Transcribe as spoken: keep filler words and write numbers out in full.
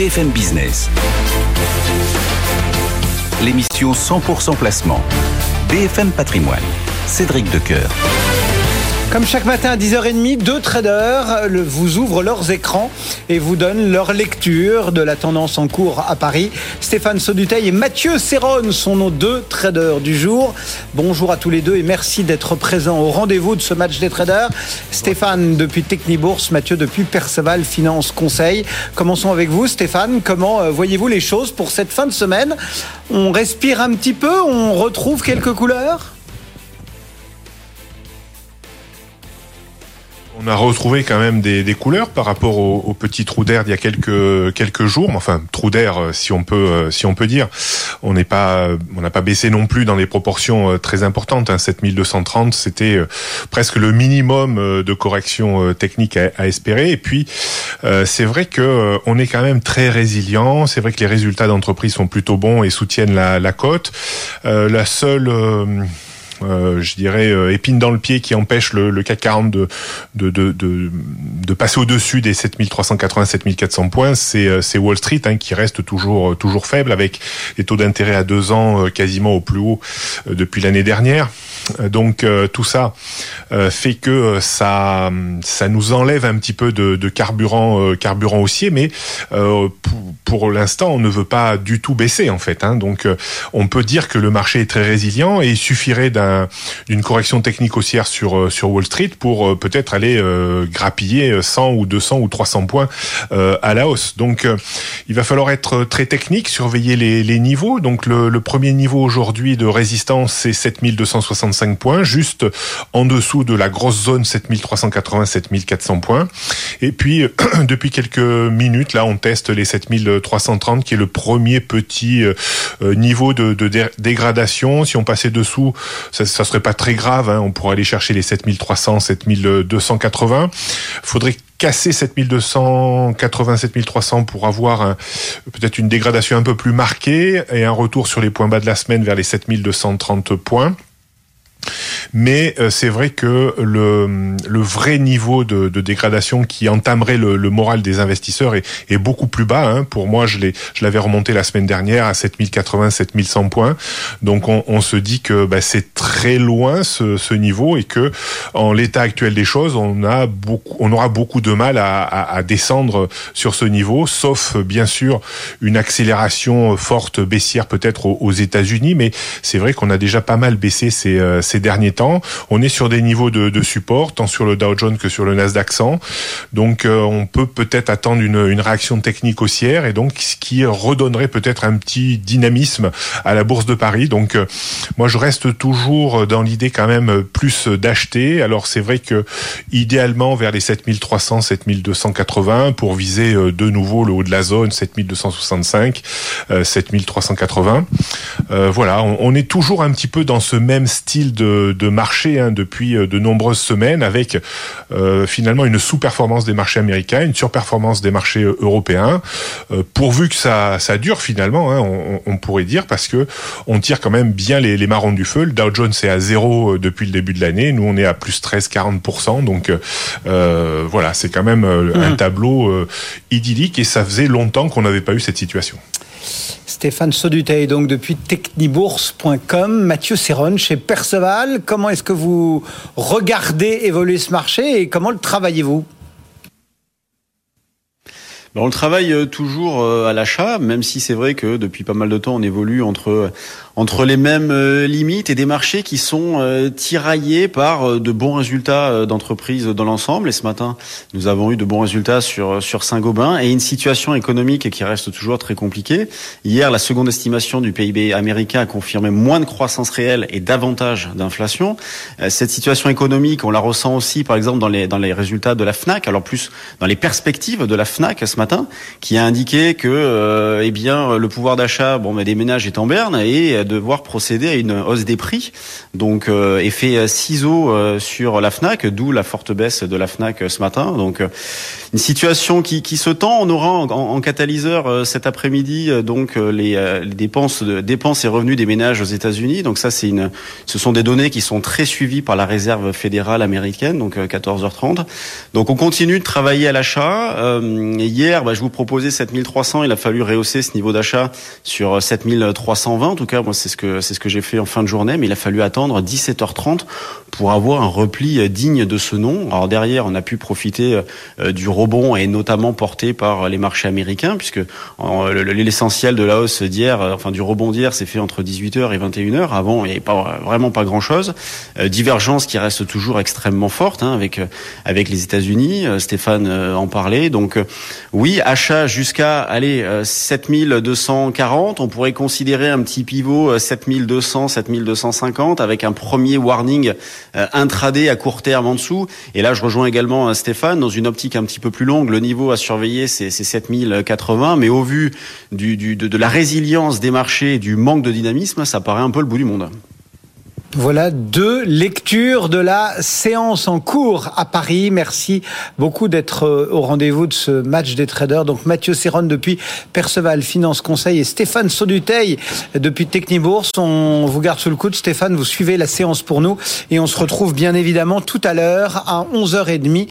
B F M Business. L'émission cent pour cent placement. B F M Patrimoine. Cédric Decoeur. Comme chaque matin à dix heures trente, deux traders vous ouvrent leurs écrans et vous donnent leur lecture de la tendance en cours à Paris. Stéphane Ceaux-Dutheil et Mathieu Sérone sont nos deux traders du jour. Bonjour à tous les deux et merci d'être présents au rendez-vous de ce match des traders. Stéphane depuis Technibourse, Mathieu depuis Perceval Finance Conseil. Commençons avec vous Stéphane, comment voyez-vous les choses pour cette fin de semaine? On respire un petit peu, on retrouve quelques couleurs? On a retrouvé quand même des, des couleurs par rapport au, au petit trou d'air d'il y a quelques quelques jours, enfin trou d'air si on peut si on peut dire. On n'est pas on n'a pas baissé non plus dans les proportions très importantes. Hein. sept mille deux cent trente, c'était presque le minimum de correction technique à, à espérer. Et puis euh, c'est vrai que on est quand même très résilient. C'est vrai que les résultats d'entreprise sont plutôt bons et soutiennent la, la cote. Euh, la seule euh, Euh, je dirais euh, épine dans le pied qui empêche le, le C A C quarante de de de de, de passer au-dessus des sept mille trois cent quatre-vingts sept mille quatre cents points, c'est euh, c'est Wall Street hein, qui reste toujours euh, toujours faible avec les taux d'intérêt à deux ans euh, quasiment au plus haut euh, depuis l'année dernière. Donc euh, tout ça euh, fait que euh, ça ça nous enlève un petit peu de, de carburant euh, carburant haussier, mais euh, pour, pour l'instant on ne veut pas du tout baisser en fait. Hein, donc euh, on peut dire que le marché est très résilient et il suffirait d'un d'une correction technique haussière sur sur Wall Street pour euh, peut-être aller euh, grappiller cent ou deux cents ou trois cents points euh, à la hausse. Donc euh, il va falloir être très technique, surveiller les, les niveaux. Donc le, le premier niveau aujourd'hui de résistance c'est sept mille deux cent soixante-cinq points, juste en dessous de la grosse zone sept mille trois cent quatre-vingts sept mille quatre cents points. Et puis euh, depuis quelques minutes là on teste les sept mille trois cent trente qui est le premier petit euh, niveau de, de dé- dégradation. Si on passait dessous, ça, ça serait pas très grave, hein. On pourrait aller chercher les sept mille trois cents, sept mille deux cent quatre-vingts. Faudrait casser sept mille deux cent quatre-vingts, sept mille trois cents pour avoir un, peut-être une dégradation un peu plus marquée et un retour sur les points bas de la semaine vers les sept mille deux cent trente points. Mais euh, c'est vrai que le, le vrai niveau de, de dégradation qui entamerait le, le moral des investisseurs est, est beaucoup plus bas. Hein. Pour moi, je, l'ai, je l'avais remonté la semaine dernière à sept mille quatre-vingts, sept mille cent points. Donc on, on se dit que bah, c'est très loin ce, ce niveau et que en l'état actuel des choses, on, a beaucoup, on aura beaucoup de mal à, à, à descendre sur ce niveau, sauf bien sûr une accélération forte baissière peut-être aux, aux États-Unis. Mais c'est vrai qu'on a déjà pas mal baissé ces, euh, ces derniers temps. On est sur des niveaux de, de support, tant sur le Dow Jones que sur le Nasdaq cent. Donc, euh, on peut peut-être attendre une, une réaction technique haussière et donc ce qui redonnerait peut-être un petit dynamisme à la Bourse de Paris. Donc, euh, moi, je reste toujours dans l'idée quand même plus d'acheter. Alors, c'est vrai que idéalement vers les sept mille trois cents, sept mille deux cent quatre-vingts pour viser euh, de nouveau le haut de la zone, sept mille deux cent soixante-cinq, euh, sept mille trois cent quatre-vingts. Euh, voilà, on, on est toujours un petit peu dans ce même style de De, de marché hein, depuis de nombreuses semaines avec euh, finalement une sous-performance des marchés américains, une surperformance des marchés européens, euh, pourvu que ça, ça dure finalement, hein, on, on pourrait dire, parce que on tire quand même bien les, les marrons du feu. Le Dow Jones est à zéro depuis le début de l'année, nous on est à plus treize à quarante pour cent, donc euh, voilà, c'est quand même mmh. un tableau euh, idyllique et ça faisait longtemps qu'on n'avait pas eu cette situation. Stéphane Ceaux-Dutheil, donc depuis technibourse point com, Mathieu Sérone chez Perceval. Comment est-ce que vous regardez évoluer ce marché et comment le travaillez-vous ? On le travaille toujours à l'achat, même si c'est vrai que depuis pas mal de temps, on évolue entre entre les mêmes limites et des marchés qui sont tiraillés par de bons résultats d'entreprises dans l'ensemble. Et ce matin, nous avons eu de bons résultats sur sur Saint-Gobain et une situation économique qui reste toujours très compliquée. Hier, la seconde estimation du P I B américain a confirmé moins de croissance réelle et davantage d'inflation. Cette situation économique, on la ressent aussi, par exemple, dans les dans les résultats de la Fnac. Alors plus dans les perspectives de la Fnac. Matin, qui a indiqué que, euh, eh bien, le pouvoir d'achat, bon, mais des ménages est en berne et devoir procéder à une hausse des prix. Donc euh, effet ciseaux euh, sur la Fnac, d'où la forte baisse de la Fnac euh, ce matin. Donc euh, une situation qui, qui se tend. On aura en, en, en catalyseur euh, cet après-midi euh, donc euh, les, euh, les dépenses, de, dépenses et revenus des ménages aux États-Unis. Donc ça, c'est une, ce sont des données qui sont très suivies par la Réserve fédérale américaine. Donc euh, quatorze heures trente. Donc on continue de travailler à l'achat. Euh, hier, bah, je vous proposais sept mille trois cents. Il a fallu rehausser ce niveau d'achat sur sept mille trois cent vingt. En tout cas, moi, c'est ce que c'est ce que j'ai fait en fin de journée. Mais il a fallu attendre dix-sept heures trente pour avoir un repli digne de ce nom. Alors derrière, on a pu profiter du rebond et notamment porté par les marchés américains, puisque l'essentiel de la hausse d'hier, enfin du rebond d'hier, s'est fait entre dix-huit heures et vingt et une heures. Avant, il n'y avait pas, vraiment pas grand-chose. Divergence qui reste toujours extrêmement forte hein, avec avec les États-Unis. Stéphane en parlait. Donc oui, achat jusqu'à allez sept mille deux cent quarante. On pourrait considérer un petit pivot sept mille deux cents, sept mille deux cent cinquante avec un premier warning intraday à court terme en dessous. Et là, je rejoins également Stéphane dans une optique un petit peu plus longue. Le niveau à surveiller, c'est, c'est sept mille quatre-vingts. Mais au vu du, du, de, de la résilience des marchés et du manque de dynamisme, ça paraît un peu le bout du monde. Voilà deux lectures de la séance en cours à Paris. Merci beaucoup d'être au rendez-vous de ce match des traders. Donc Mathieu Sérone depuis Perceval Finance Conseil et Stéphane Ceaux-Dutheil depuis Technibourse. On vous garde sous le coude. Stéphane, vous suivez la séance pour nous et on se retrouve bien évidemment tout à l'heure à onze heures trente.